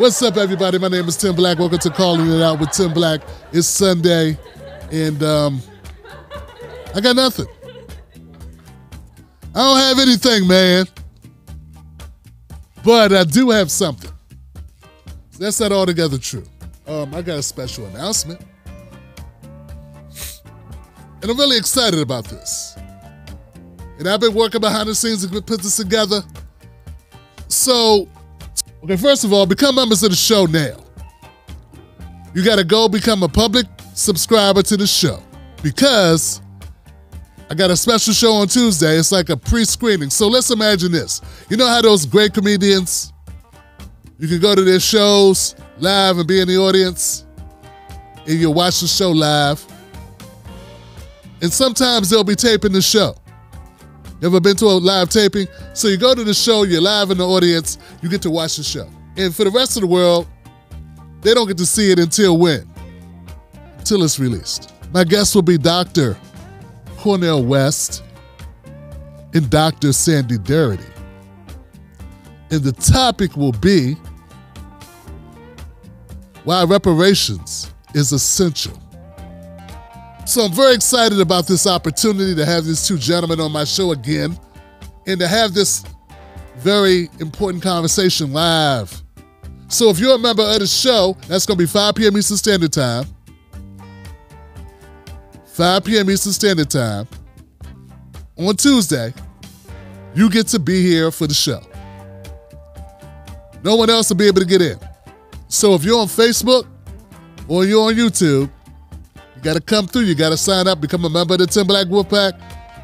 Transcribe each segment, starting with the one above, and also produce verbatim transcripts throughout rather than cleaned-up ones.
What's up, everybody? My name is Tim Black. Welcome to Calling It Out with Tim Black. It's Sunday, and um, I got nothing. I don't have anything, man. But I do have something. So that's not altogether true. Um, I got a special announcement. And I'm really excited about this. And I've been working behind the scenes to put this together. So, okay, first of all, become members of the show now. You got to go become a public subscriber to the show, because I got a special show on Tuesday. It's like a pre-screening. So let's imagine this. You know how those great comedians, you can go to their shows live and be in the audience, and you'll watch the show live. And sometimes they'll be taping the show. You ever been to a live taping? So you go to the show, you're live in the audience, you get to watch the show. And for the rest of the world, they don't get to see it until when? Until it's released. My guest will be Doctor Cornel West and Doctor Sandy Darity. And the topic will be why reparations is essential. So I'm very excited about this opportunity to have these two gentlemen on my show again and to have this very important conversation live. So if you're a member of the show, that's going to be five p.m. Eastern Standard Time. five p.m. Eastern Standard Time on Tuesday, you get to be here for the show. No one else will be able to get in. So if you're on Facebook or you're on YouTube, you got to come through. You got to sign up, become a member of the Tim Black Wolfpack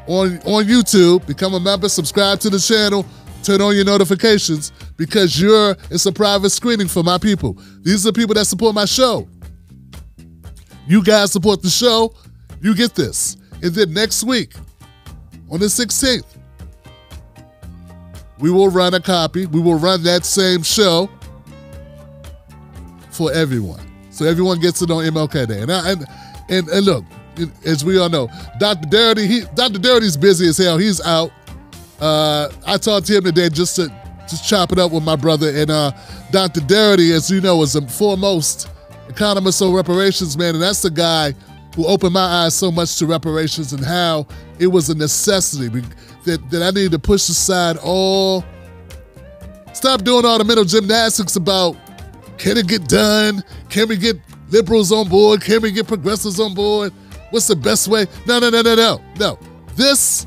on, on YouTube, become a member, subscribe to the channel, turn on your notifications, because you're it's a private screening for my people. These are people that support my show. You guys support the show. You get this. And then next week, on the sixteenth, we will run a copy. We will run that same show for everyone. So everyone gets it on M L K Day. And I, and, and, and look, as we all know, Doctor Darity, he, Doctor Darity's busy as hell. He's out. Uh, I talked to him today just to just chop it up with my brother. And uh, Doctor Darity, as you know, is the foremost economist on reparations, man. And that's the guy who opened my eyes so much to reparations and how it was a necessity that, that I needed to push aside all, stop doing all the mental gymnastics about, can it get done? Can we get liberals on board? Can we get progressives on board? What's the best way? No, no, no, no, no, no. This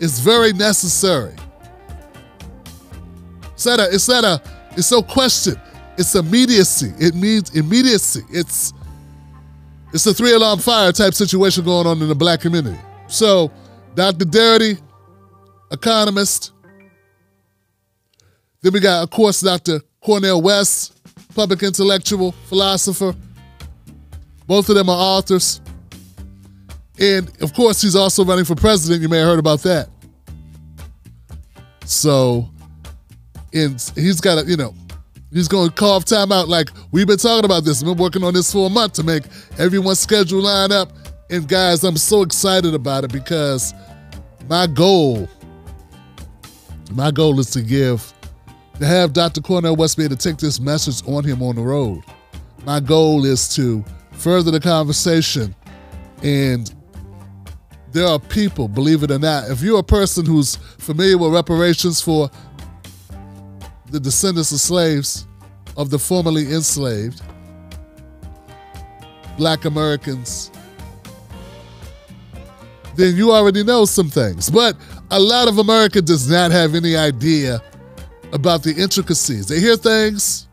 is very necessary. It's not a, it's not a, it's no question. It's immediacy. It means immediacy. It's, It's a three-alarm fire type situation going on in the black community. So, Doctor Darity, economist. Then we got, of course, Doctor Cornel West, public intellectual, philosopher. Both of them are authors. And, of course, he's also running for president. You may have heard about that. So, and he's got a, you know, he's going to carve time out like we've been talking about this. We've been working on this for a month to make everyone's schedule line up. And guys, I'm so excited about it, because my goal, my goal is to give, to have Doctor Cornel West be able to take this message on him on the road. My goal is to further the conversation. And there are people, believe it or not, if you're a person who's familiar with reparations for the descendants of slaves, of the formerly enslaved black Americans, then you already know some things. But a lot of America does not have any idea about the intricacies. They hear things.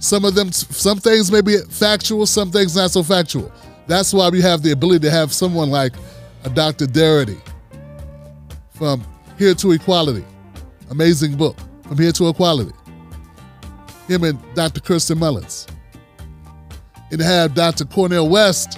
Some of them, some things may be factual, some things not so factual. That's why we have the ability to have someone like a Doctor Darity from Here to Equality, amazing book. From Here to Equality, him and Doctor Kirsten Mullins, and have Doctor Cornel West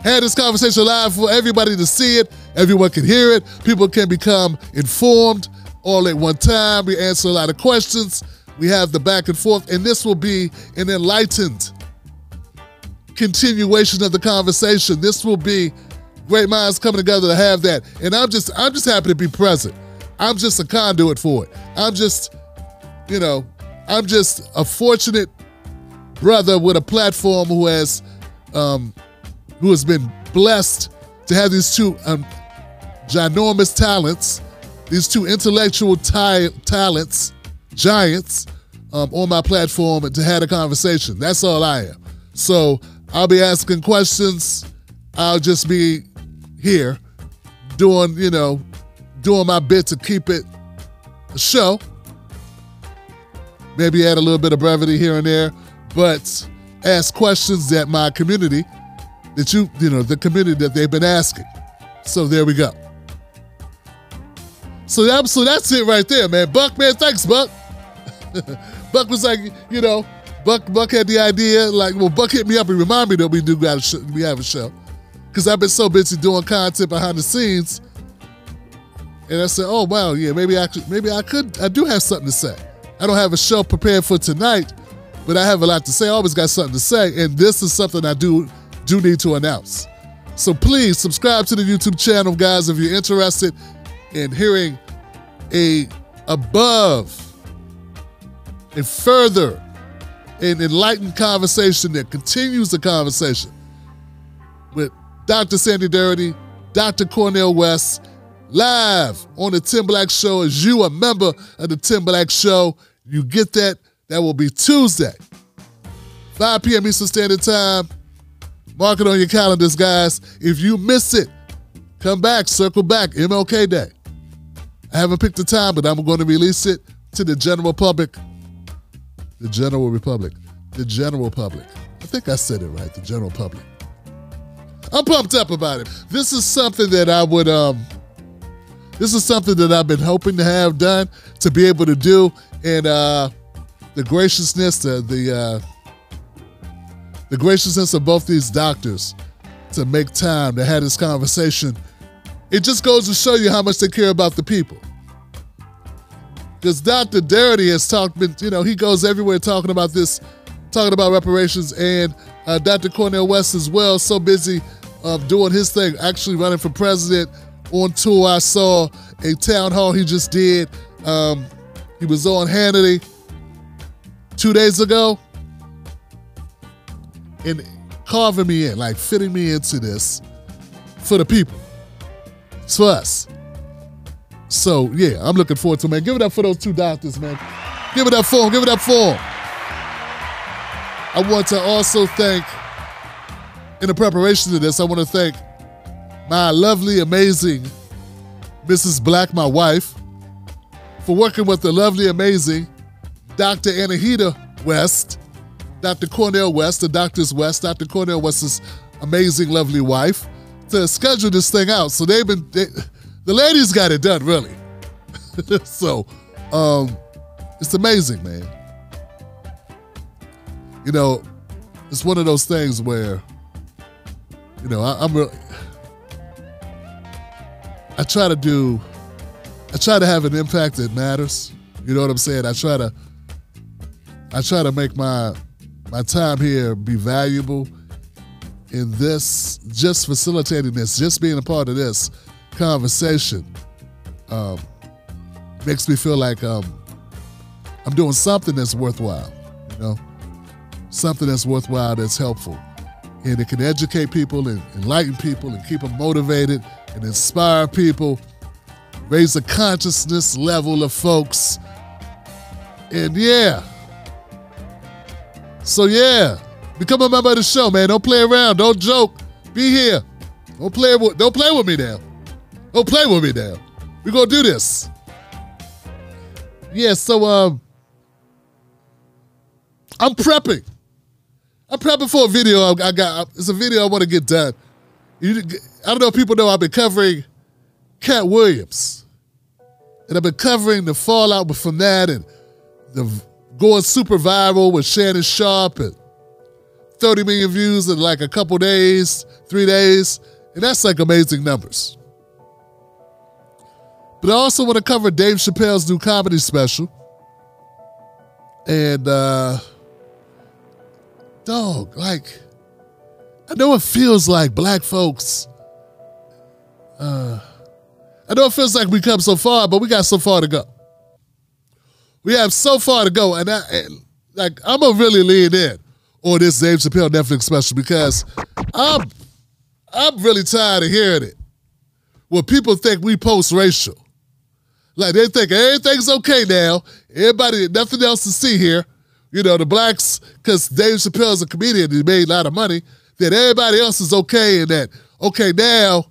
had this conversation live for everybody to see it. Everyone can hear it. People can become informed all at one time. We answer a lot of questions. We have the back and forth, and this will be an enlightened continuation of the conversation. This will be great minds coming together to have that. And I'm just, I'm just happy to be present. I'm just a conduit for it. I'm just, you know, I'm just a fortunate brother with a platform who has um, who has been blessed to have these two um, ginormous talents, these two intellectual ty- talents, giants, um, on my platform and to have a conversation. That's all I am. So I'll be asking questions. I'll just be here doing, you know, doing my bit to keep it a show. Maybe add a little bit of brevity here and there, but ask questions that my community, that you, you know, the community that they've been asking. So there we go. So, that, so that's it right there, man. Buck, man, thanks, Buck. Buck was like, you know, Buck Buck had the idea, like, well, Buck hit me up and remind me that we do got a sh- we have a show. Because I've been so busy doing content behind the scenes. And I said, oh, wow, yeah, maybe I could, maybe I could, I do have something to say. I don't have a show prepared for tonight, but I have a lot to say. I always got something to say, and this is something I do do need to announce. So please subscribe to the YouTube channel, guys, if you're interested in hearing a above and further and enlightened conversation that continues the conversation with Doctor Sandy Darity, Doctor Cornel West, live on the Tim Black Show. As you a member of the Tim Black Show, you get that. That will be Tuesday, five p.m. Eastern Standard Time. Mark it on your calendars, guys. If you miss it, come back, circle back, M L K Day. I haven't picked the time, but I'm going to release it to the general public. The general republic. The general public. I think I said it right, the general public. I'm pumped up about it. This is something that I would... um. This is something that I've been hoping to have done, to be able to do, and uh, the graciousness, the the, uh, the graciousness of both these doctors to make time to have this conversation. It just goes to show you how much they care about the people. Because Doctor Darity has talked, been, you know, he goes everywhere talking about this, talking about reparations, and uh, Doctor Cornel West as well, so busy uh, doing his thing, actually running for president. On tour, I saw a town hall he just did. Um, he was on Hannity two days ago and carving me in, like fitting me into this for the people. It's for us. So, yeah, I'm looking forward to it, man. Give it up for those two doctors, man. Give it up for them. Give it up for them. I want to also thank, in the preparation of this, I want to thank my lovely, amazing Missus Black, my wife, for working with the lovely, amazing Doctor Anahita West, Doctor Cornel West, the Doctors West, Doctor Cornel West's amazing, lovely wife, to schedule this thing out. So they've been, they, the ladies got it done, really. So um, it's amazing, man. You know, it's one of those things where, you know, I, I'm really... I try to do, I try to have an impact that matters. You know what I'm saying? I try to, I try to make my my time here be valuable in this, just facilitating this, just being a part of this conversation. Um, makes me feel like um, I'm doing something that's worthwhile, you know? Something that's worthwhile, that's helpful. And it can educate people and enlighten people and keep them motivated and inspire people, raise the consciousness level of folks. And yeah. So yeah, become a member of the show, man. Don't play around. Don't joke. Be here. Don't play with, don't play with me now. Don't play with me now. We're going to do this. Yeah, so um, I'm prepping. I'm prepping for a video. I got it's a video I want to get done. You, I don't know if people know, I've been covering Cat Williams, and I've been covering the fallout from that, and the going super viral with Shannon Sharp, and thirty million views in like a couple days, three days, and that's like amazing numbers. But I also want to cover Dave Chappelle's new comedy special, and. uh Dog, like, I know it feels like black folks, uh, I know it feels like we come so far, but we got so far to go. We have so far to go, and, I, and like I'm gonna really lean in on this Dave Chappelle Netflix special because I'm I'm really tired of hearing it. Well, people think we post-racial, like they think everything's okay now. Everybody, nothing else to see here. You know, the blacks, because Dave Chappelle's a comedian, he made a lot of money, that everybody else is okay and that, okay, now,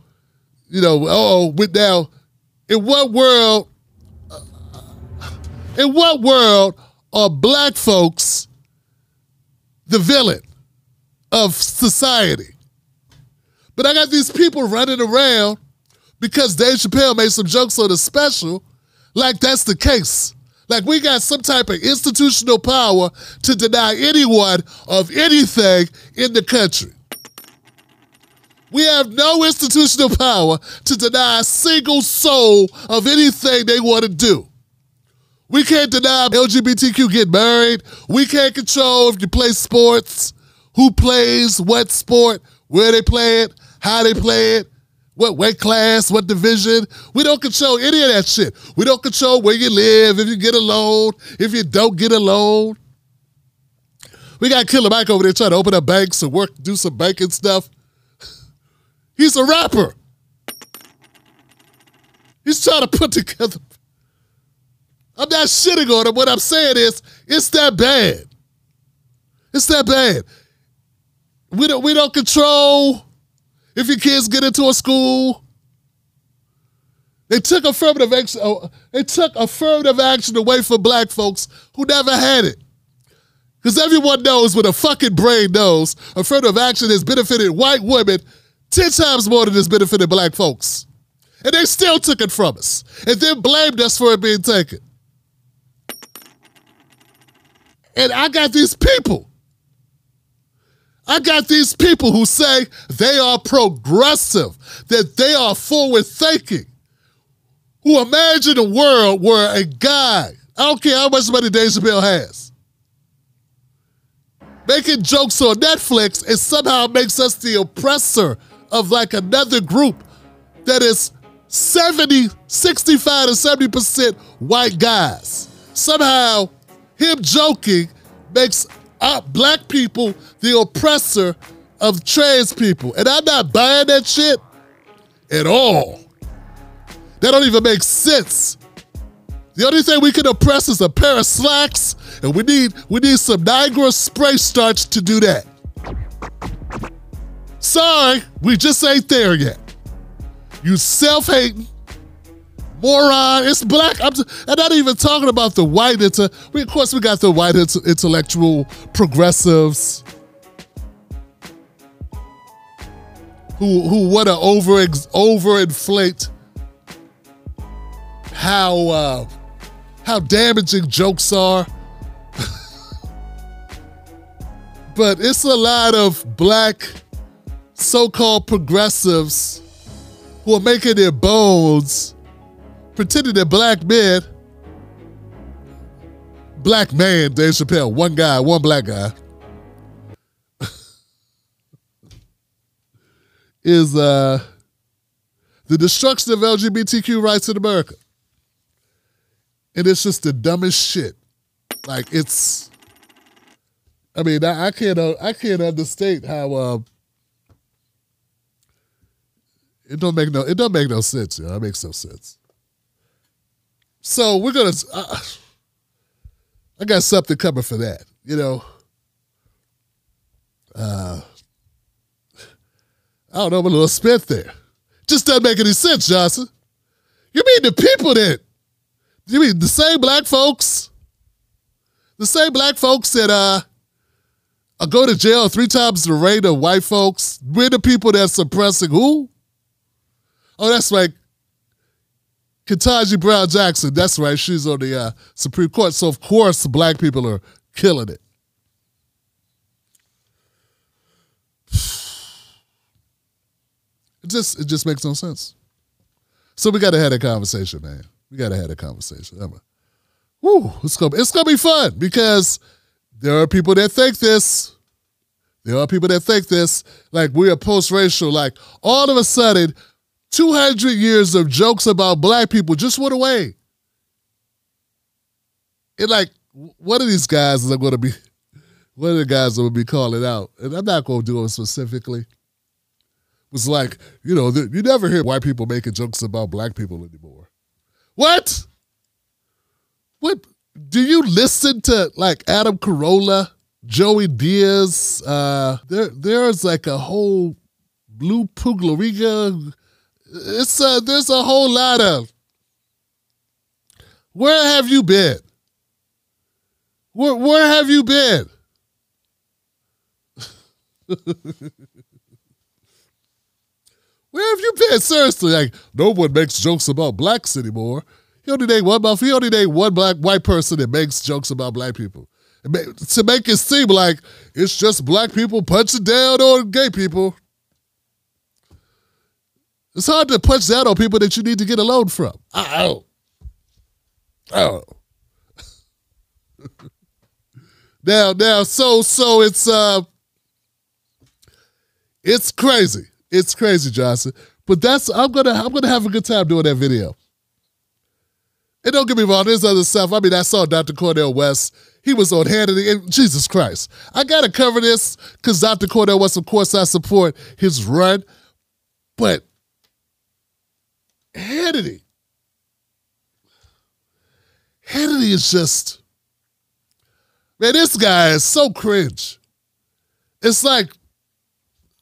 you know, uh-oh, with now, in what world, uh, in what world are black folks the villain of society? But I got these people running around because Dave Chappelle made some jokes on the special, like that's the case. Like we got some type of institutional power to deny anyone of anything in the country. We have no institutional power to deny a single soul of anything they want to do. We can't deny L G B T Q get married. We can't control if you play sports, who plays what sport, where they play it, how they play it, what weight class, what division. We don't control any of that shit. We don't control where you live, if you get a loan, if you don't get a loan. We got Killer Mike over there trying to open up banks and work, do some banking stuff. He's a rapper. He's trying to put together. I'm not shitting on him. What I'm saying is, it's that bad. It's that bad. We don't, we don't control... If your kids get into a school, they took affirmative action. They took affirmative action away from black folks who never had it, because everyone knows with a fucking brain knows affirmative action has benefited white women ten times more than it's benefited black folks, and they still took it from us and then blamed us for it being taken. And I got these people. I got these people who say they are progressive, that they are forward-thinking, who imagine a world where a guy, I don't care how much money Dave Chappelle has, making jokes on Netflix and somehow makes us the oppressor of like another group that is seventy, sixty-five to seventy percent white guys. Somehow, him joking makes Uh, black people the oppressor of trans people. And I'm not buying that shit at all. That don't even make sense. The only thing we can oppress is a pair of slacks, and we need we need some Niagara spray starch to do that. Sorry, we just ain't there yet. You self-hating moron, it's black. I'm, just, I'm not even talking about the white, inter, we, of course we got the white inter, intellectual progressives who who want to over, overinflate how, uh, how damaging jokes are. But it's a lot of black so-called progressives who are making their bones pretending that black men, black man, Dave Chappelle, one guy, one black guy, is uh, the destruction of L G B T Q rights in America. And it's just the dumbest shit. Like it's, I mean, I, I can't, I can't understate how uh, it don't make no, it don't make no sense. You know? It makes no sense. So we're gonna, uh, I got something coming for that, you know. Uh, I don't know, I'm a little spent there. Just doesn't make any sense, Johnson. You mean the people that, you mean the same black folks, the same black folks that uh, go to jail three times the rate of white folks, we're the people that's suppressing who? Oh, that's right. Ketanji Brown Jackson, that's right, she's on the uh, Supreme Court, so of course black people are killing it. It just, it just makes no sense. So we gotta have a conversation, man. We gotta have a conversation. I'm a, woo, it's gonna, it's gonna be fun because there are people that think this. There are people that think this, like we are post-racial, like all of a sudden, two hundred years of jokes about black people just went away. It's like, what are these guys that are going to be, one of the guys that would be calling out, and I'm not going to do it specifically, was like, you know, you never hear white people making jokes about black people anymore. What? What? Do you listen to, like, Adam Carolla, Joey Diaz? Uh, there, there's like a whole Blue Pugleriga. It's a, there's a whole lot of, where have you been? Where, where have you been? Where have you been? Seriously, like, no one makes jokes about blacks anymore. He only named one, he only named one black white person that makes jokes about black people. Make, to make it seem like it's just black people punching down on gay people. It's hard to punch down on people that you need to get a loan from. I don't. I don't. Now, now, so, so it's, uh, it's crazy. It's crazy, Johnson. But that's, I'm gonna, I'm gonna have a good time doing that video. And don't get me wrong, there's other stuff. I mean, I saw Doctor Cornel West. He was on Hannity, and Jesus Christ. I gotta cover this, because Doctor Cornel West, of course, I support his run, but Hannity, Hannity is just, man, this guy is so cringe. It's like,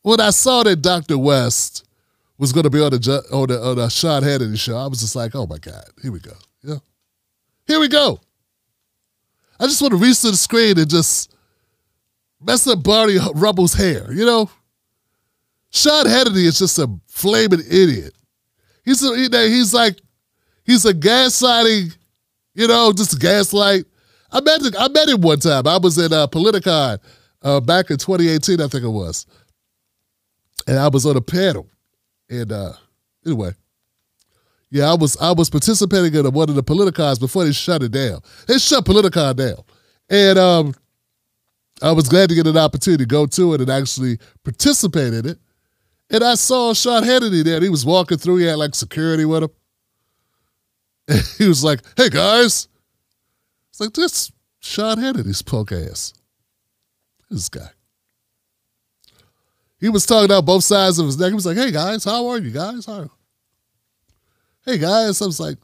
when I saw that Doctor West was going to be on the, on the, on the Sean Hannity show, I was just like, oh my God, here we go. Yeah. Here we go. I just want to reach to the screen and just mess up Barney Rubble's hair, you know? Sean Hannity is just a flaming idiot. He's a, he's like, he's a gaslighting, you know, just gaslight. I met, I met him one time. I was at uh, Politicon uh, back in twenty eighteen, I think it was. And I was on a panel, and uh, anyway, yeah, I was I was participating in one of the Politicons before they shut it down. They shut Politicon down, and um, I was glad to get an opportunity to go to it and actually participate in it. And I saw Sean Hannity there. And he was walking through. He had like security with him. And he was like, "Hey guys," it's like, this Sean Hannity's punk ass. This guy. He was talking about both sides of his neck. He was like, hey, guys, how are you guys? How are you? Hey, guys. I was like,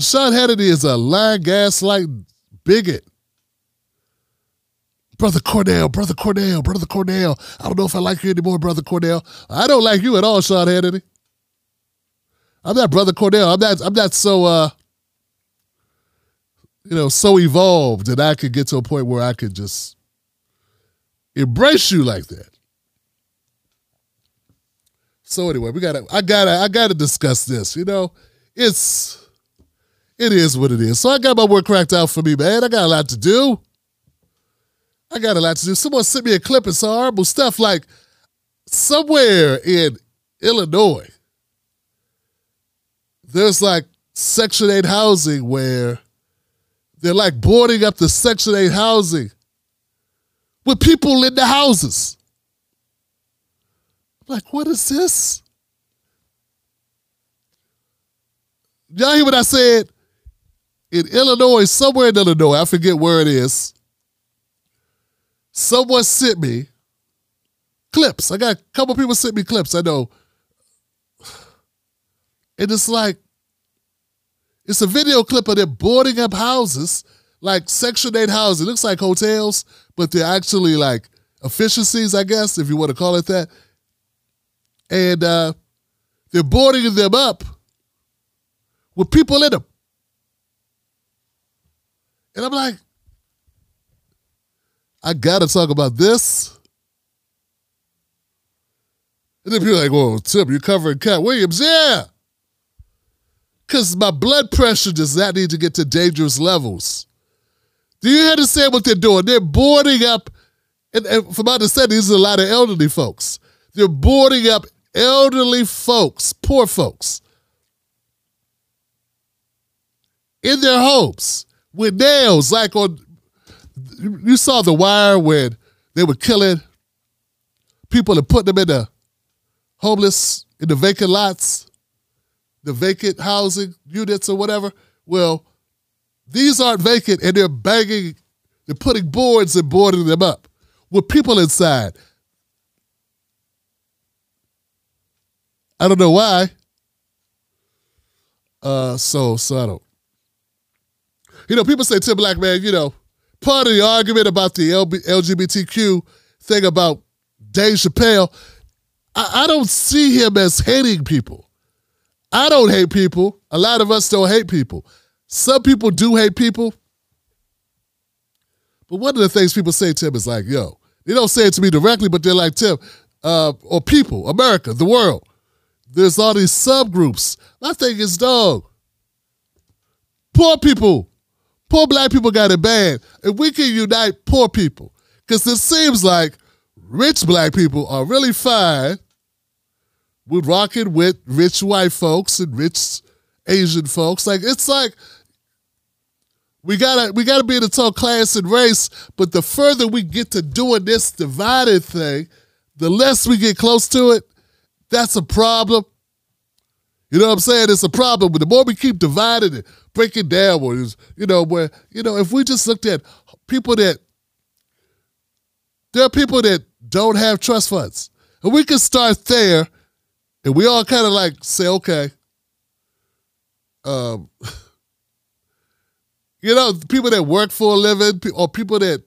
Sean Hannity is a lying, gaslighting bigot. Brother Cornel, Brother Cornel, Brother Cornel. I don't know if I like you anymore, Brother Cornel. I don't like you at all, Sean Hannity. I'm not Brother Cornel. I'm not, I'm not so, uh, you know, so evolved that I could get to a point where I could just embrace you like that. So anyway, we gotta, I gotta, I gotta discuss this. You know, it's, it is what it is. So I got my work cracked out for me, man. I got a lot to do. I got a lot to do. Someone sent me a clip of some horrible stuff, like somewhere in Illinois, there's like Section eight housing where they're like boarding up the Section eight housing with people in the houses. I'm like, what is this? Y'all hear what I said? In Illinois, somewhere in Illinois, I forget where it is, someone sent me clips. I got a couple people sent me clips, I know. And it's like, it's a video clip of them boarding up houses, like Section eight housing. It looks like hotels, but they're actually like efficiencies, I guess, if you want to call it that. And uh, they're boarding them up with people in them. And I'm like, I got to talk about this. And then people are like, whoa, Tim, you're covering Cat Williams. Yeah. Because my blood pressure does not need to get to dangerous levels. Do you understand what they're doing? They're boarding up, and, and from my understanding, these are a lot of elderly folks. They're boarding up elderly folks, poor folks, in their homes with nails. Like on, you saw The Wire when they were killing people and putting them in the homeless, in the vacant lots, the vacant housing units or whatever. Well, These aren't vacant, and they're bagging, they're putting boards and boarding them up with people inside. I don't know why. Uh, so, so I don't. You know, people say, Tim Black, man, you know, part of the argument about the L B L G B T Q thing about Dave Chappelle, I, I don't see him as hating people. I don't hate people. A lot of us don't hate people. Some people do hate people. But one of the things people say, Tim, is like, yo, they don't say it to me directly, but they're like, Tim, uh, or people, America, the world, there's all these subgroups. My thing is, dog, poor people, poor black people got it bad. If we can unite poor people, because it seems like rich black people are really fine with rocking with rich white folks and rich Asian folks. Like, it's like we gotta we gotta be in the tall class and race, but the further we get to doing this divided thing, the less we get close to it. That's a problem. You know what I'm saying? It's a problem. But the more we keep dividing it, breaking down, you know, where, you know, if we just looked at people that, there are people that don't have trust funds. And we can start there, and we all kind of like say, okay, um, you know, people that work for a living, or people that,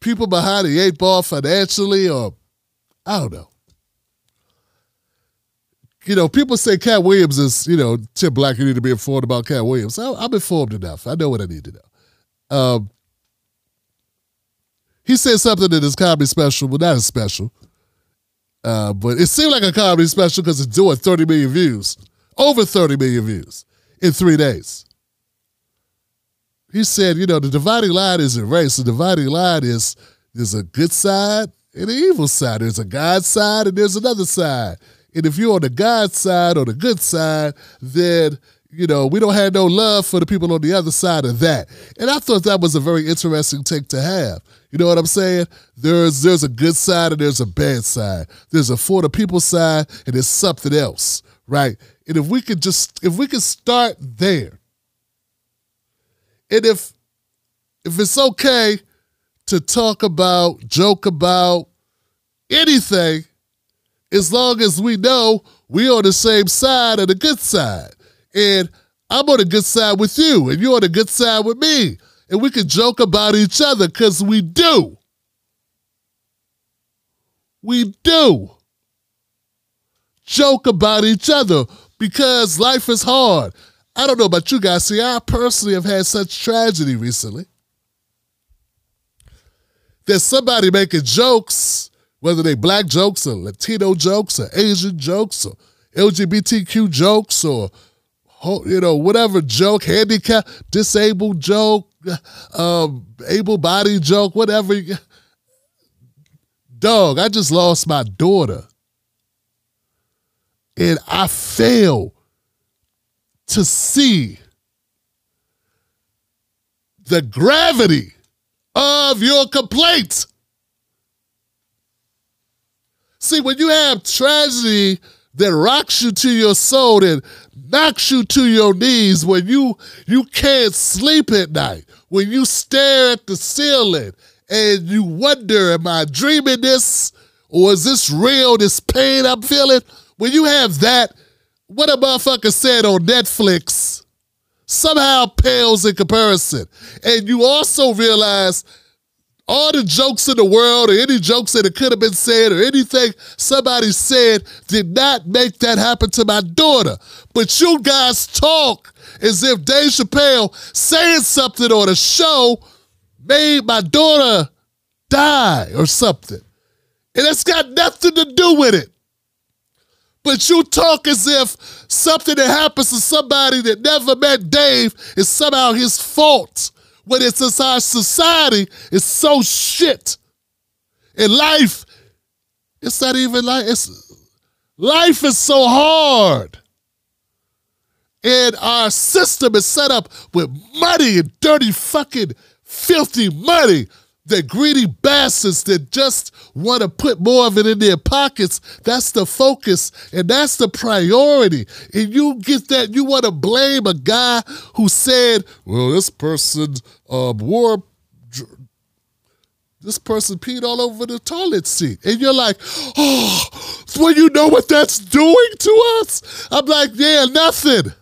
people behind the eight ball financially, or I don't know. You know, people say Cat Williams is, you know, Tim Black, you need to be informed about Cat Williams. I, I'm informed enough. I know what I need to know. Um, he said something in his comedy special, well, not his special, uh, but it seemed like a comedy special because it's doing thirty million views, over thirty million views in three days. He said, you know, the dividing line isn't race. The dividing line is there's a good side and an evil side. There's a God side and there's another side. And if you're on the God side or the good side, then, you know, we don't have no love for the people on the other side of that. And I thought that was a very interesting take to have. You know what I'm saying? There's there's a good side and there's a bad side. There's a for the people side and there's something else, right? And if we could just, if we could start there, and if if it's okay to talk about, joke about anything, as long as we know we're on the same side of the good side. And I'm on the good side with you, and you're on the good side with me. And we can joke about each other, because we do. We do. Joke about each other, because life is hard. I don't know about you guys. See, I personally have had such tragedy recently that somebody making jokes, whether they black jokes or Latino jokes or Asian jokes or L G B T Q jokes or, you know, whatever joke, handicap, disabled joke, um, able-bodied joke, whatever. Dog, I just lost my daughter. And I fail to see the gravity of your complaints. See, when you have tragedy that rocks you to your soul, that knocks you to your knees, when you you can't sleep at night, when you stare at the ceiling and you wonder, am I dreaming this? Or is this real, this pain I'm feeling? When you have that, what a motherfucker said on Netflix somehow pales in comparison. And you also realize all the jokes in the world, or any jokes that it could have been said, or anything somebody said, did not make that happen to my daughter. But you guys talk as if Dave Chappelle saying something on a show made my daughter die or something. And it's got nothing to do with it. But you talk as if something that happens to somebody that never met Dave is somehow his fault. When it's just our society, it's so shit. And life, it's not even like, it's, life is so hard. And our system is set up with money and dirty fucking filthy money. The greedy bastards that just want to put more of it in their pockets, that's the focus and that's the priority. And you get that, you want to blame a guy who said, well, this person uh, wore, this person peed all over the toilet seat. And you're like, oh, well, you know what that's doing to us? I'm like, yeah, nothing.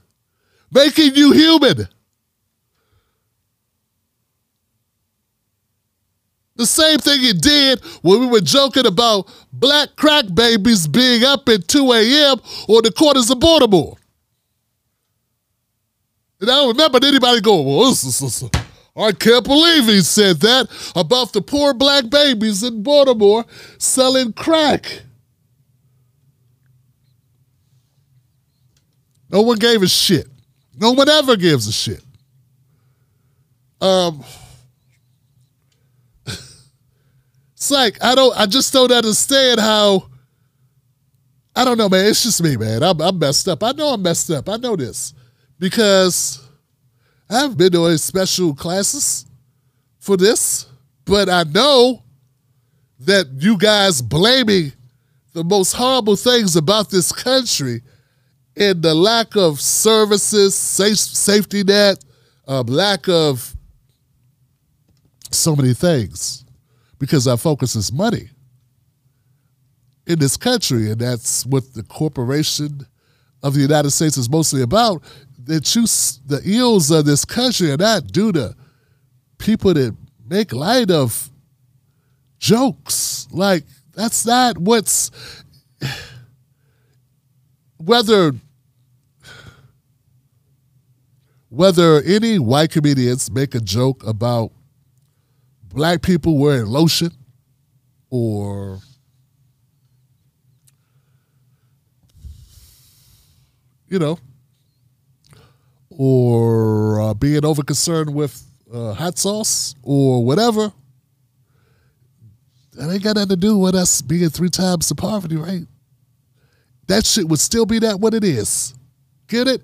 Making you human. The same thing it did when we were joking about black crack babies being up at two a m on the corners of Baltimore. And I don't remember anybody going, well, this is, this is, I can't believe he said that about the poor black babies in Baltimore selling crack. No one gave a shit. No one ever gives a shit. Um... It's like, I don't, I just don't understand how, I don't know, man. It's just me, man. I'm, I'm messed up. I know I'm messed up. I know this because I haven't been to any special classes for this, but I know that you guys blaming the most horrible things about this country and the lack of services, safe, safety net, um, lack of so many things. Because our focus is money in this country, and that's what the corporation of the United States is mostly about. That you, the ills of this country are not due to people that make light of jokes. Like, that's not what's, whether, whether any white comedians make a joke about black people wearing lotion or you know or uh, being over concerned with uh, hot sauce or whatever, that ain't got nothing to do with us being three times the poverty rate. That shit would still be that what it is. Get it?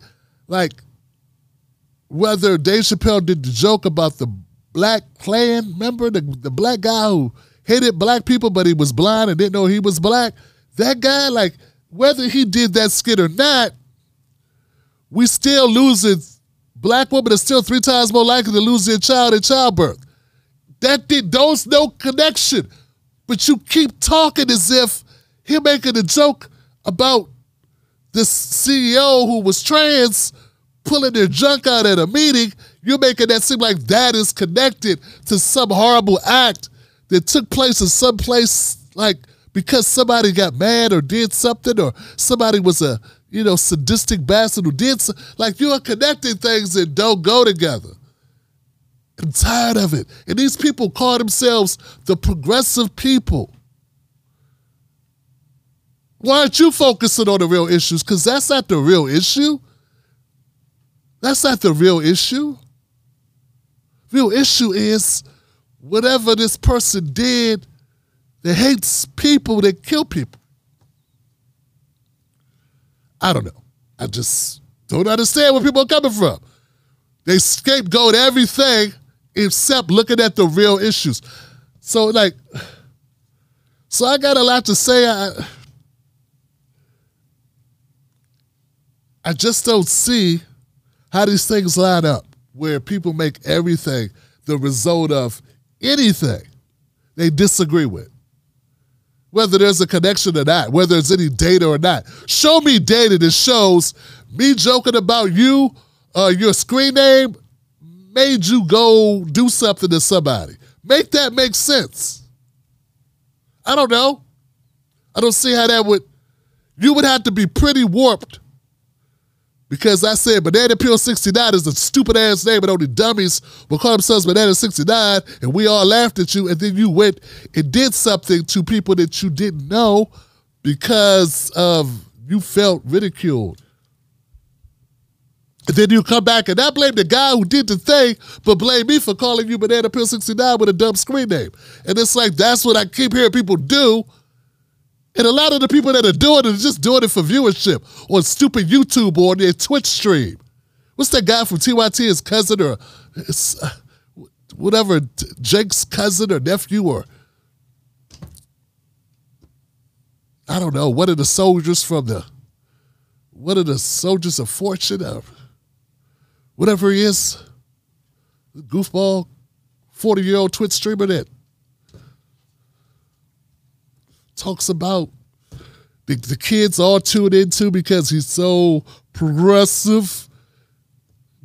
Like, whether Dave Chappelle did the joke about the Black Klan member, the, the black guy who hated black people, but he was blind and didn't know he was black. That guy, like, whether he did that skit or not, we still losing, black women are still three times more likely to lose their child in childbirth. That did, those no connection. But you keep talking as if him making a joke about this C E O who was trans pulling their junk out at a meeting, you're making that seem like that is connected to some horrible act that took place in some place, like because somebody got mad or did something, or somebody was a, you know, sadistic bastard who did so, like, you are connecting things that don't go together. I'm tired of it. And these people call themselves the progressive people. Why aren't you focusing on the real issues? Because that's not the real issue. That's not the real issue. Real issue is whatever this person did that hates people, that kill people. I don't know. I just don't understand where people are coming from. They scapegoat everything except looking at the real issues. So, like, so I got a lot to say. I, I just don't see how these things line up, where people make everything the result of anything they disagree with. Whether there's a connection or not, whether there's any data or not. Show me data that shows me joking about you, uh, your screen name, made you go do something to somebody. Make that make sense. I don't know. I don't see how that would, you would have to be pretty warped. Because I said Banana Peel sixty-nine is a stupid ass name, and only dummies will call themselves Banana sixty-nine, and we all laughed at you, and then you went and did something to people that you didn't know because of you felt ridiculed. And then you come back and I blame the guy who did the thing, but blame me for calling you Banana Peel sixty-nine with a dumb screen name. And it's like, that's what I keep hearing people do. And a lot of the people that are doing it are just doing it for viewership on stupid YouTube or on their Twitch stream. What's that guy from T Y T, his cousin, or his, uh, whatever, Jake's cousin or nephew, or I don't know, one of the soldiers from the, one of the soldiers of fortune, or whatever he is, goofball, forty-year-old Twitch streamer that talks about the, the kids all tuned into because he's so progressive,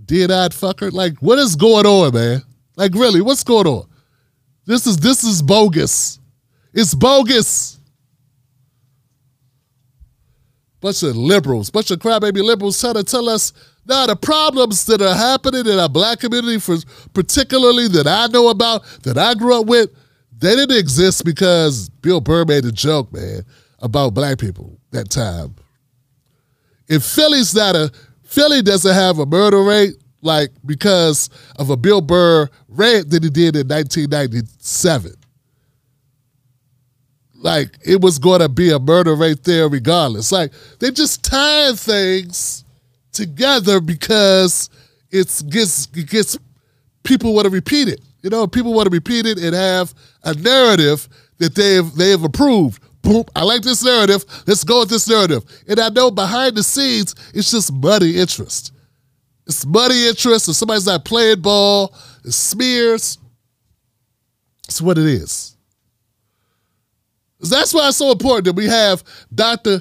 dead-eyed fucker. Like, what is going on, man? Like, really, what's going on? This is this is bogus. It's bogus. Bunch of liberals, bunch of crybaby liberals trying to tell us, now the problems that are happening in our black community, for particularly that I know about, that I grew up with, they didn't exist because Bill Burr made a joke, man, about black people that time. If Philly's not a, Philly doesn't have a murder rate, like, because of a Bill Burr rant that he did in nineteen ninety-seven. Like, it was going to be a murder rate there regardless. Like, they just tying things together because it's gets it gets people want to repeat it. You know, people want to repeat it and have a narrative that they've they've approved. Boom, I like this narrative. Let's go with this narrative. And I know behind the scenes, it's just muddy interest. It's muddy interest. If somebody's not playing ball, it's smears. It's what it is. That's why it's so important that we have Doctor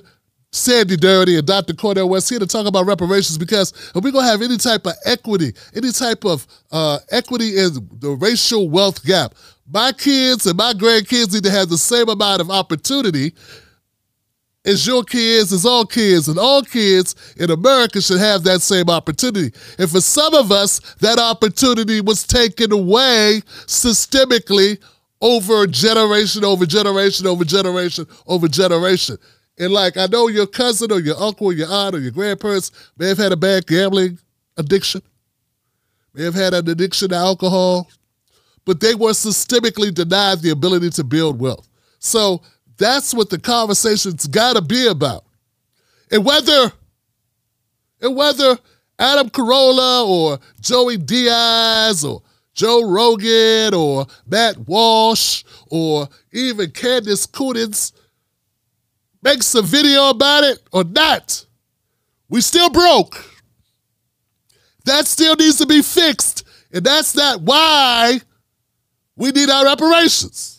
Sandy Darity and Doctor Cornel West here to talk about reparations, because if we're going to have any type of equity, any type of uh, equity in the racial wealth gap, my kids and my grandkids need to have the same amount of opportunity as your kids, as all kids, and all kids in America should have that same opportunity. And for some of us, that opportunity was taken away systemically over generation, over generation, over generation, over generation. And like, I know your cousin or your uncle or your aunt or your grandparents may have had a bad gambling addiction, may have had an addiction to alcohol, but they were systemically denied the ability to build wealth. So that's what the conversation's gotta be about. And whether, and whether Adam Carolla or Joey Diaz or Joe Rogan or Matt Walsh or even Candace Owens makes a video about it or not, we still broke. That still needs to be fixed. And that's not why we need our reparations.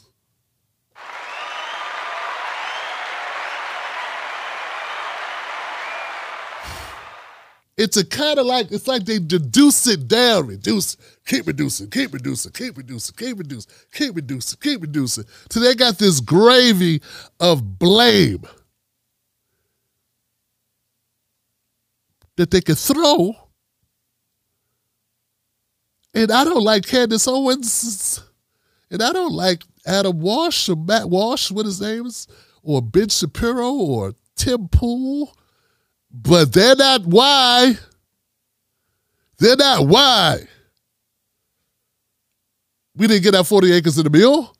It's a kind of like, it's like they reduce it down, reduce, keep reducing, keep reducing, keep reducing, keep reducing, keep reducing, keep reducing. So they got this gravy of blame that they can throw. And I don't like Candace Owens, and I don't like Adam Walsh or Matt Walsh, what his name is, or Ben Shapiro or Tim Pool. But they're not why. They're not why we didn't get our forty acres and a mule.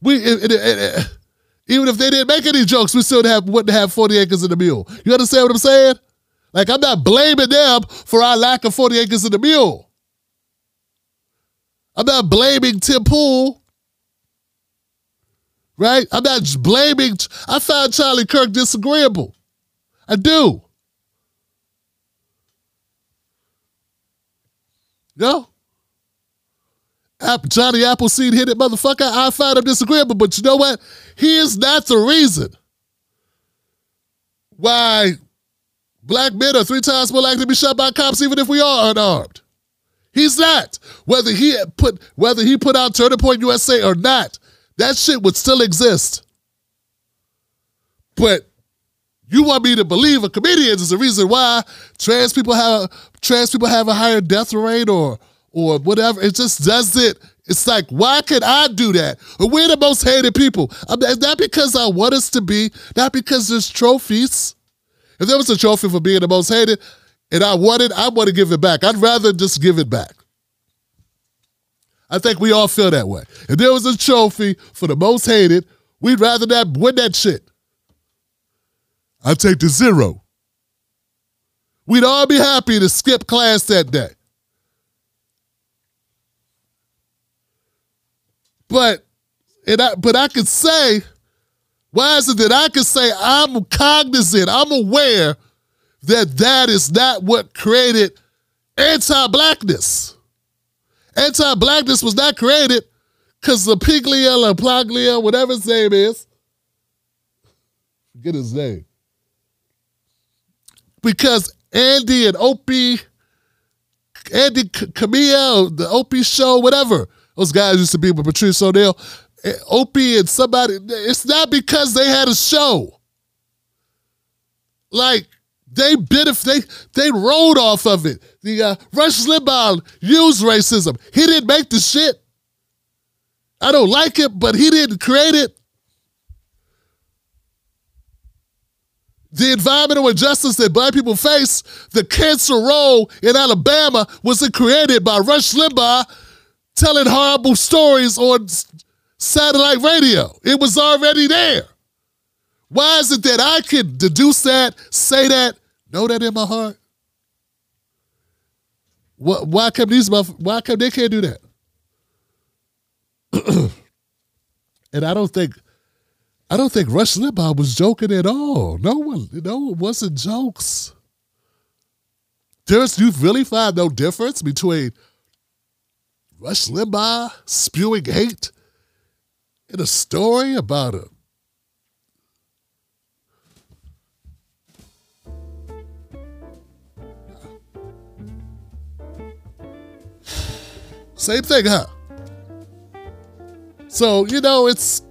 We it, it, it, even if they didn't make any jokes, we still have, wouldn't have forty acres and a mule. You understand what I'm saying? Like, I'm not blaming them for our lack of forty acres and a mule. I'm not blaming Tim Pool. Right? I'm not blaming. I found Charlie Kirk disagreeable. I do. No? Johnny Appleseed hit it, motherfucker. I find him disagreeable, but you know what? He is not the reason why black men are three times more likely to be shot by cops, even if we are unarmed. He's not. Whether he put whether he put out Turning Point U S A or not, that shit would still exist. But you want me to believe a comedian is the reason why trans people have trans people have a higher death rate or or whatever. It just doesn't. It's like, why can I do that? Or we're the most hated people. I'm, it's not because I want us to be, not because there's trophies. If there was a trophy for being the most hated and I want it, I want to give it back. I'd rather just give it back. I think we all feel that way. If there was a trophy for the most hated, we'd rather not win that shit. I'd take the zero. We'd all be happy to skip class that day. But and I, but I could say, why is it that I could say I'm cognizant, I'm aware that that is not what created anti-blackness. Anti-blackness was not created because the Piglia or Plaglia, whatever his name is, forget his name, because Andy and Opie, Andy Camille, the Opie show, whatever, those guys used to be with Patrice O'Neill, Opie and somebody, it's not because they had a show. Like, they bit if they they rolled off of it. The uh, Rush Limbaugh used racism. He didn't make the shit. I don't like it, but he didn't create it. The environmental injustice that black people face, the cancer roll in Alabama, wasn't created by Rush Limbaugh telling horrible stories on satellite radio. It was already there. Why is it that I can deduce that, say that, know that in my heart? Why, why come these motherfuckers, why come they can't do that? And I don't think, I don't think Rush Limbaugh was joking at all. No one, no, it wasn't jokes. There's, you really find no difference between Rush Limbaugh spewing hate in a story about a same thing, huh? So, you know, it's,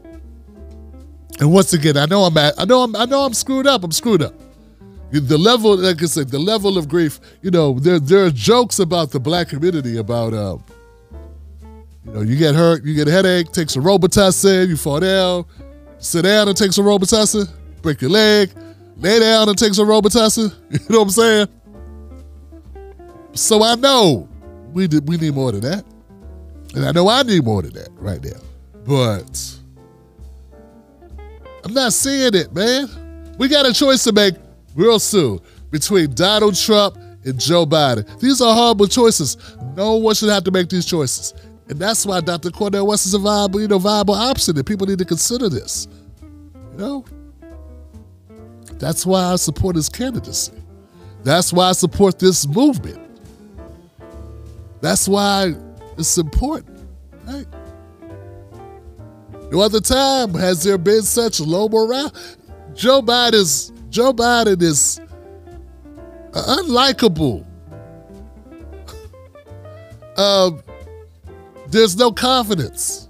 and once again, I know I'm at, I know I'm, I know I'm screwed up. I'm screwed up. The level, like I said, the level of grief. You know, there there are jokes about the black community about, um, you know, you get hurt, you get a headache, take some Robitussin, you fall down, sit down and take some Robitussin, break your leg, lay down and take some Robitussin. You know what I'm saying? So I know we did, we need more than that, and I know I need more than that right now, but I'm not seeing it, man. We got a choice to make real soon between Donald Trump and Joe Biden. These are horrible choices. No one should have to make these choices. And that's why Doctor Cornel West is a viable, you know, viable option, and people need to consider this. You know? That's why I support his candidacy. That's why I support this movement. That's why it's important, right? No other time has there been such low morale. Joe Biden's, Joe Biden is an unlikable. um, there's no confidence.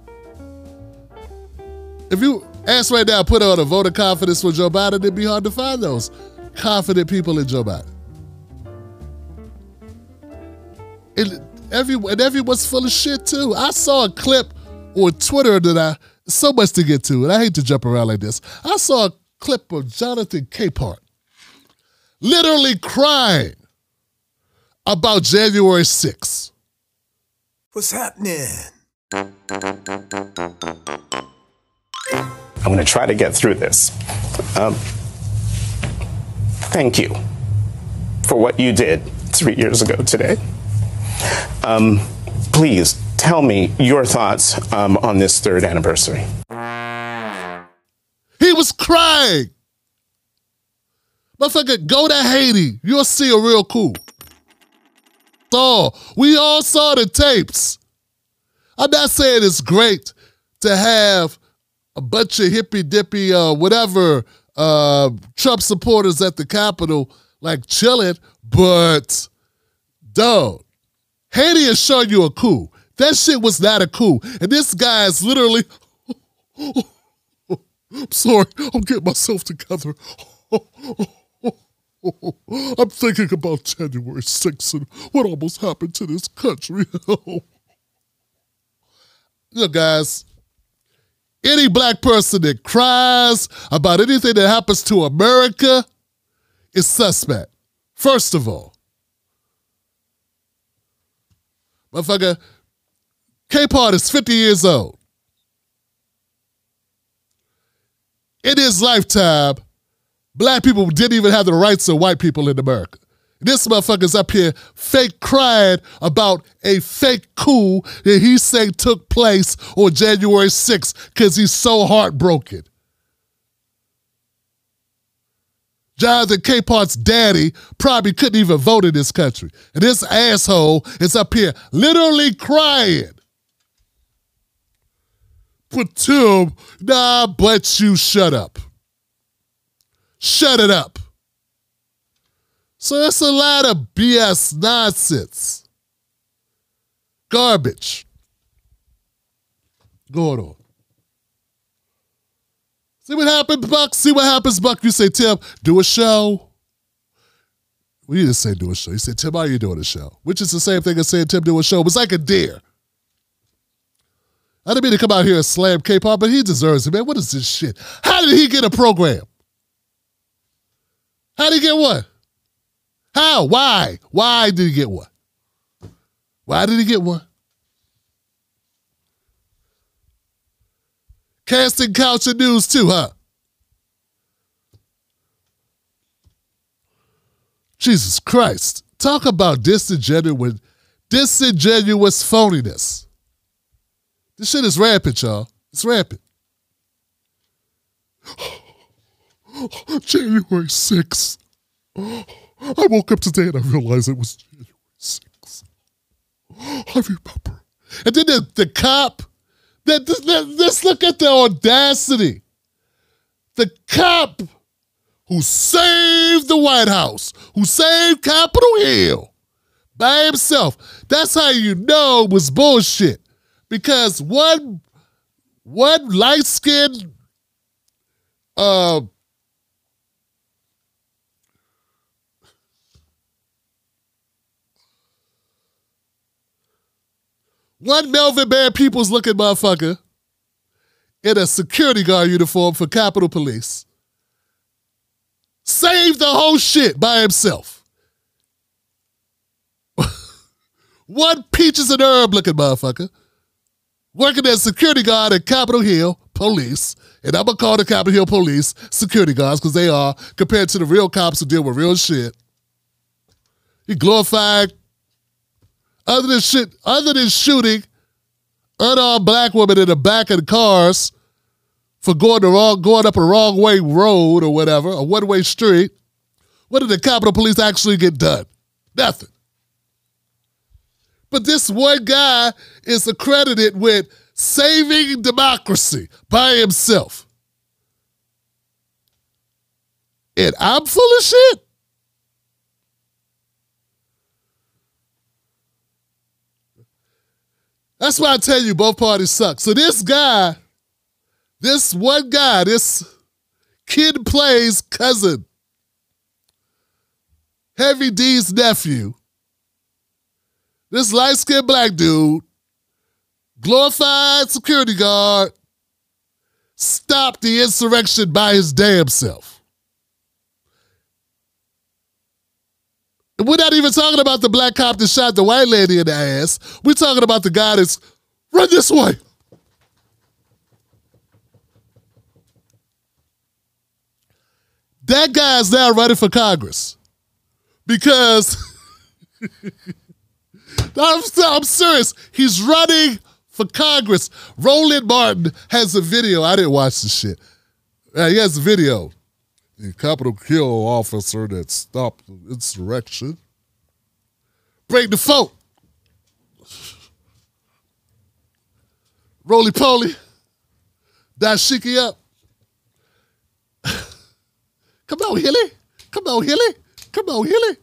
If you ask right now, put on a vote of confidence for Joe Biden, it'd be hard to find those confident people in Joe Biden. And, every, and everyone's full of shit too. I saw a clip on Twitter that I, so much to get to, and I hate to jump around like this. I saw a clip of Jonathan Capehart literally crying about January sixth. What's happening? I'm going to try to get through this. Um, thank you for what you did three years ago today. Um, please tell me your thoughts um, on this third anniversary. He was crying. Motherfucker, go to Haiti. You'll see a real coup. Oh, we all saw the tapes. I'm not saying it's great to have a bunch of hippy-dippy, uh, whatever, uh, Trump supporters at the Capitol, like chilling, but, dog, Haiti is showing you a coup. That shit was not a coup. And this guy is literally, oh, oh, oh, I'm sorry, I'm getting myself together. Oh, oh, oh, oh, oh. I'm thinking about January sixth and what almost happened to this country. Look, guys, any black person that cries about anything that happens to America is suspect, first of all. Motherfucker, Capehart is fifty years old. In his lifetime, black people didn't even have the rights of white people in America. This motherfucker's up here fake crying about a fake coup that he say took place on January sixth because he's so heartbroken. Jonathan Capehard's daddy probably couldn't even vote in this country. And this asshole is up here literally crying. But Tim, nah, but you shut up. Shut it up. So it's a lot of B S nonsense. Garbage going on. See what happens, Buck. See what happens, Buck. You say, Tim, do a show. Well, you didn't say do a show. You said, Tim, why are you doing a show? Which is the same thing as saying, Tim, do a show. It was like a dare. I didn't mean to come out here and slam K-pop, but he deserves it, man. What is this shit? How did he get a program? How did he get what? How? Why? Why did he get one? Why did he get one? Casting couch and news too, huh? Jesus Christ. Talk about disingenuous, disingenuous phoniness. This shit is rampant, y'all. It's rampant. January sixth. I woke up today and I realized it was January sixth. I remember. And then the, the cop... Let's look at the audacity. The cop who saved the White House, who saved Capitol Hill by himself. That's how you know it was bullshit. Because one, one light-skinned uh, One Melvin Man Peoples looking motherfucker in a security guard uniform for Capitol Police saved the whole shit by himself. One Peaches and Herb looking motherfucker working as security guard at Capitol Hill Police, and I'm gonna call the Capitol Hill Police security guards because they are, compared to the real cops who deal with real shit. He glorified Other than shit, other than shooting unarmed black women in the back of the cars for going the wrong, going up a wrong way road or whatever, a one way street, what did the Capitol Police actually get done? Nothing. But this one guy is accredited with saving democracy by himself, and I'm full of shit. That's why I tell you both parties suck. So this guy, this one guy, this kid plays cousin, Heavy D's nephew, this light-skinned black dude, glorified security guard, stopped the insurrection by his damn self. We're not even talking about the black cop that shot the white lady in the ass. We're talking about the guy that's, run this way. That guy is now running for Congress because, I'm, I'm serious, he's running for Congress. Roland Martin has a video. I didn't watch this shit. Uh, he has a video. The Capitol Hill officer that stopped the insurrection. Break the folk. Roly poly. Dashiki up. Come on, Hilly. Come on, Hilly. Come on, Hilly.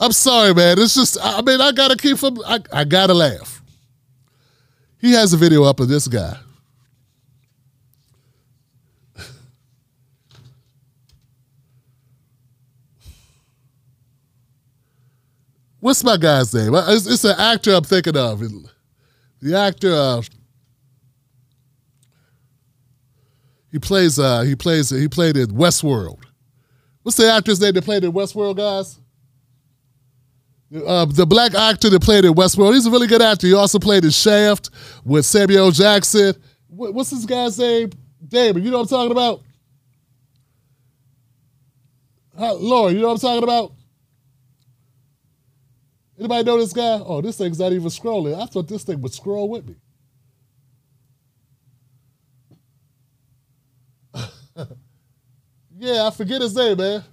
I'm sorry, man. It's just, I mean, I gotta keep from, I, I gotta laugh. He has a video up of this guy. What's my guy's name? It's, it's an actor I'm thinking of. The actor, uh, he plays, uh, he plays, he played in Westworld. What's the actor's name that played in Westworld, guys? Uh, the black actor that played in Westworld. He's a really good actor. He also played in Shaft with Samuel Jackson. What, what's this guy's name? Damon, you know what I'm talking about? Hot Lord, you know what I'm talking about? Anybody know this guy? Oh, this thing's not even scrolling. I thought this thing would scroll with me. Yeah, I forget his name, man.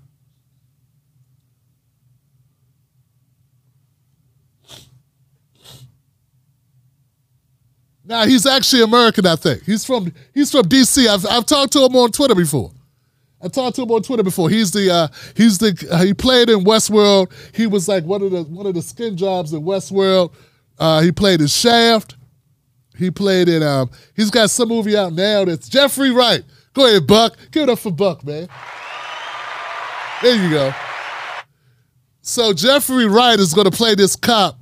Now, he's actually American, I think. He's from he's from D C. I've I've talked to him on Twitter before. I talked to him on Twitter before. He's the uh, he's the uh, he played in Westworld. He was like one of the one of the skin jobs in Westworld. Uh, he played in Shaft. He played in um. He's got some movie out now that's Jeffrey Wright. Go ahead, Buck. Give it up for Buck, man. There you go. So Jeffrey Wright is going to play this cop.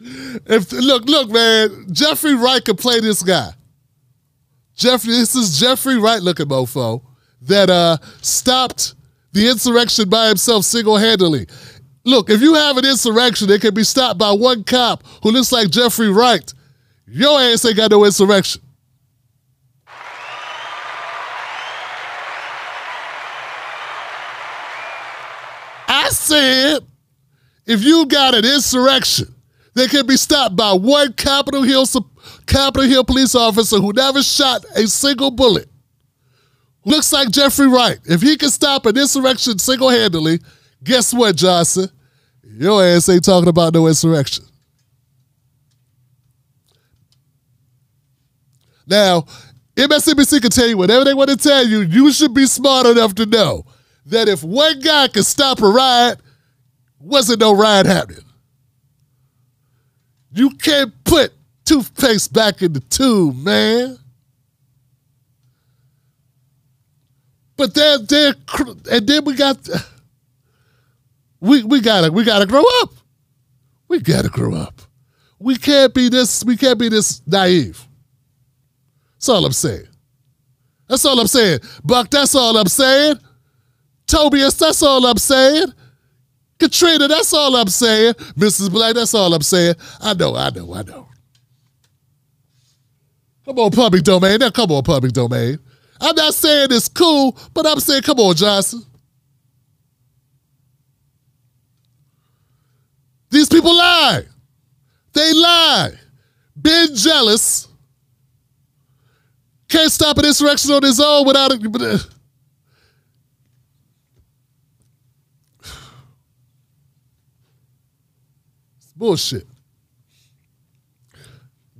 If look, look, man, Jeffrey Wright could play this guy. Jeffrey, this is Jeffrey Wright looking mofo that uh, stopped the insurrection by himself single-handedly. Look, if you have an insurrection, it can be stopped by one cop who looks like Jeffrey Wright. Your ass ain't got no insurrection. I said, if you got an insurrection, they can be stopped by one Capitol Hill, Capitol Hill police officer who never shot a single bullet. Looks like Jeffrey Wright. If he can stop an insurrection single-handedly, guess what, Johnson? Your ass ain't talking about no insurrection. Now, M S N B C can tell you whatever they want to tell you. You should be smart enough to know that if one guy could stop a riot, wasn't no riot happening. You can't put toothpaste back in the tube, man. But they're, they're, and then we got, we, we gotta, we gotta grow up. We gotta grow up. We can't be this, we can't be this naive. That's all I'm saying. That's all I'm saying. Buck, that's all I'm saying. Tobias, that's all I'm saying. Katrina, that's all I'm saying. Missus Black, that's all I'm saying. I know, I know, I know. Come on, public domain. Now, come on, public domain. I'm not saying it's cool, but I'm saying, come on, Johnson. These people lie. They lie. Been jealous. Can't stop an insurrection on his own without a... Bullshit.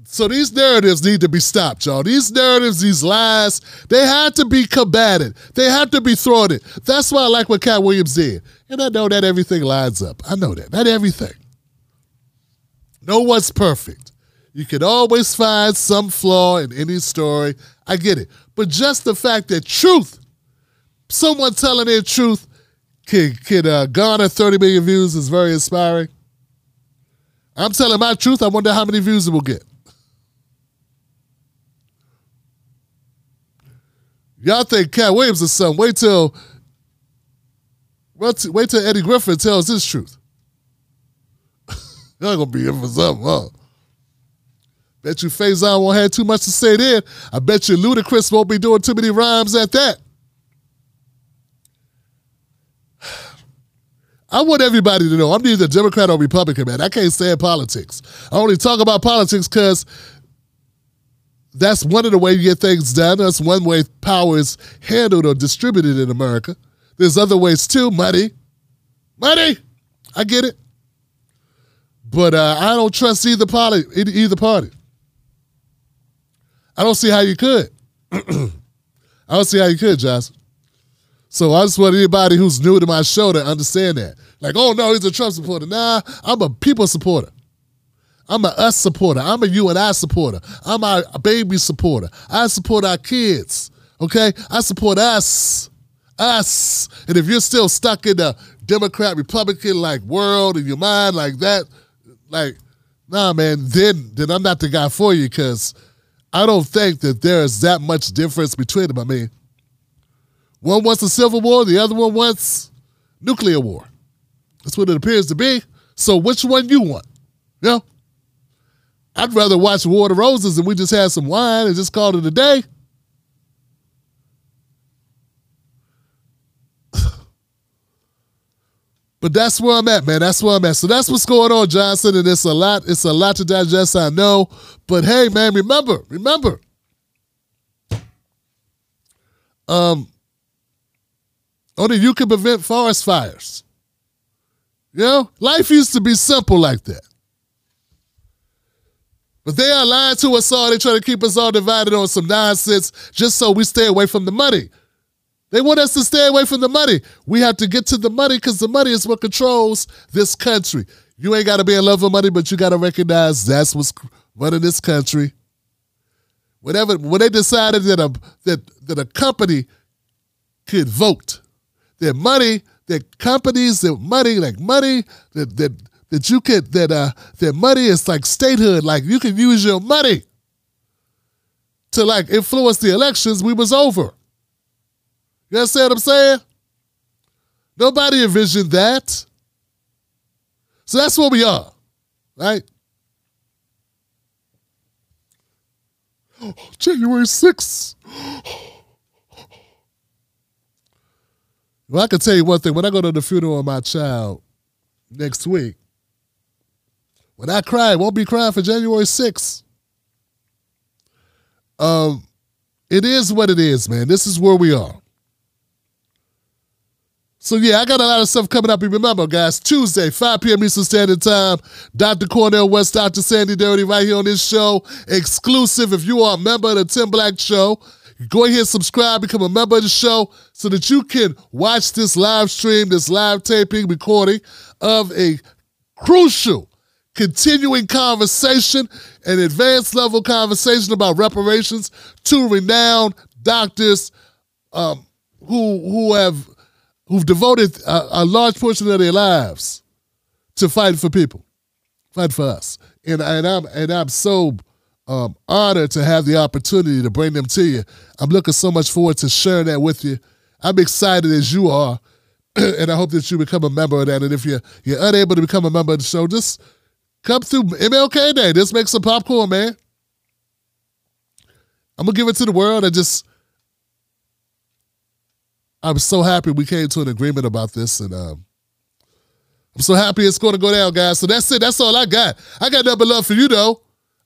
So these narratives need to be stopped, y'all. These narratives, these lies, they had to be combated. They had to be thwarted. That's why I like what Cat Williams did. And I know that everything lines up. I know that. Not everything. No one's perfect. You can always find some flaw in any story. I get it. But just the fact that truth, someone telling their truth, can, can uh, garner thirty million views is very inspiring. I'm telling my truth. I wonder how many views it will get. Y'all think Cat Williams is something. Wait till, wait till Eddie Griffin tells his truth. Y'all going to be in for something, huh? Bet you Faison won't have too much to say then. I bet you Ludacris won't be doing too many rhymes at that. I want everybody to know I'm neither Democrat or Republican, man. I can't stand politics. I only talk about politics because that's one of the ways you get things done. That's one way power is handled or distributed in America. There's other ways too, money. Money! I get it. But uh, I don't trust either party, either party. I don't see how you could. I don't see how you could, Josh. So I just want anybody who's new to my show to understand that. Like, oh, no, he's a Trump supporter. Nah, I'm a people supporter. I'm a us supporter. I'm a you and I supporter. I'm a baby supporter. I support our kids, okay? I support us, us. And if you're still stuck in the Democrat, Republican, like, world in your mind like that, like, nah, man, then, then I'm not the guy for you because I don't think that there is that much difference between them. I mean, one wants a civil war, the other one wants nuclear war. That's what it appears to be. So which one you want? You know? I'd rather watch War of the Roses and we just had some wine and just called it a day. But that's where I'm at, man. That's where I'm at. So that's what's going on, Johnson. And it's a lot. It's a lot to digest, I know. But hey, man, remember, remember. Um, only you can prevent forest fires. You know, life used to be simple like that. But they are lying to us all. They try to keep us all divided on some nonsense just so we stay away from the money. They want us to stay away from the money. We have to get to the money because the money is what controls this country. You ain't got to be in love with money, but you got to recognize that's what's running this country. Whenever, when they decided that a, that, that a company could vote, that money, that companies, that money, like money, that, that, that you could, that, uh, that money is like statehood, like you can use your money to like influence the elections, we was over. You understand what I'm saying? Nobody envisioned that. So that's where we are, right? Oh, January sixth. Well, I can tell you one thing. When I go to the funeral of my child next week, when I cry, I won't be crying for January sixth. Um, it is what it is, man. This is where we are. So, yeah, I got a lot of stuff coming up. And remember, guys, Tuesday, five p.m. Eastern Standard Time, Doctor Cornel West, Doctor Sandy Darity, right here on this show. Exclusive. If you are a member of the Tim Black Show, go ahead and subscribe, become a member of the show so that you can watch this live stream, this live taping, recording of a crucial, continuing conversation, an advanced level conversation about reparations to renowned doctors um, who who have... who've devoted a, a large portion of their lives to fighting for people, fighting for us. And, and, I'm, and I'm so um, honored to have the opportunity to bring them to you. I'm looking so much forward to sharing that with you. I'm excited as you are, and I hope that you become a member of that. And if you're, you're unable to become a member of the show, just come through M L K Day. Just make some popcorn, man. I'm going to give it to the world. I just... I'm so happy we came to an agreement about this, and um, I'm so happy it's going to go down, guys. So that's it. That's all I got. I got nothing but love for you, though.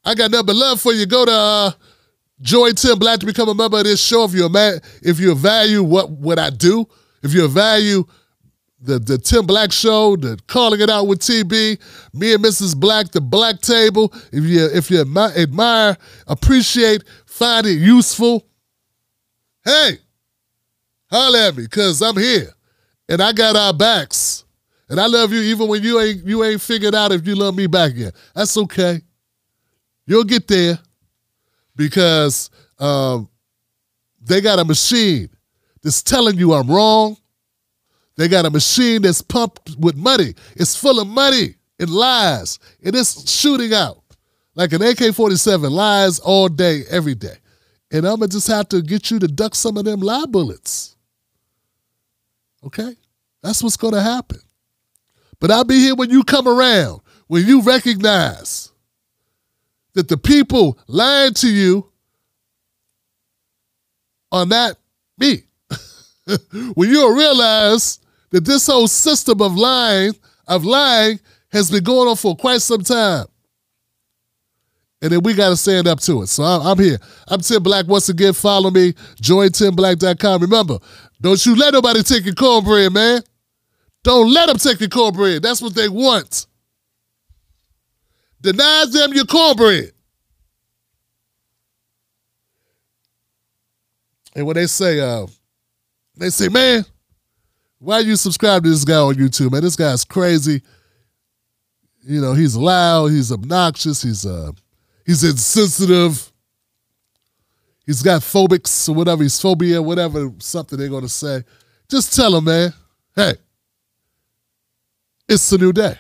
I got nothing but love for you. Go to uh, join Tim Black to become a member of this show. If you if you value what what I do, if you value the the Tim Black Show, the Calling It Out with T B, me and Missus Black, the Black Table. If you if you admire, appreciate, find it useful, hey. Holler at me, cause I'm here, and I got our backs, and I love you even when you ain't you ain't figured out if you love me back yet. That's okay. You'll get there, because um, they got a machine that's telling you I'm wrong. They got a machine that's pumped with money. It's full of money and lies, and it's shooting out like an A K forty-seven. Lies all day, every day, and I'ma just have to get you to duck some of them lie bullets. Okay? That's what's going to happen. But I'll be here when you come around, when you recognize that the people lying to you are not me. When you'll realize that this whole system of lying, of lying has been going on for quite some time. And then we got to stand up to it. So I'm here. I'm Tim Black. Once again, follow me. Join Tim Black dot com. Remember, don't you let nobody take your cornbread, man. Don't let them take your cornbread. That's what they want. Deny them your cornbread. And when they say, uh, they say, man, why you subscribe to this guy on YouTube, man? This guy's crazy. You know, he's loud. He's obnoxious. He's... Uh, He's insensitive. He's got phobics or whatever. He's phobia, whatever, something they're going to say. Just tell him, man, hey, it's a new day.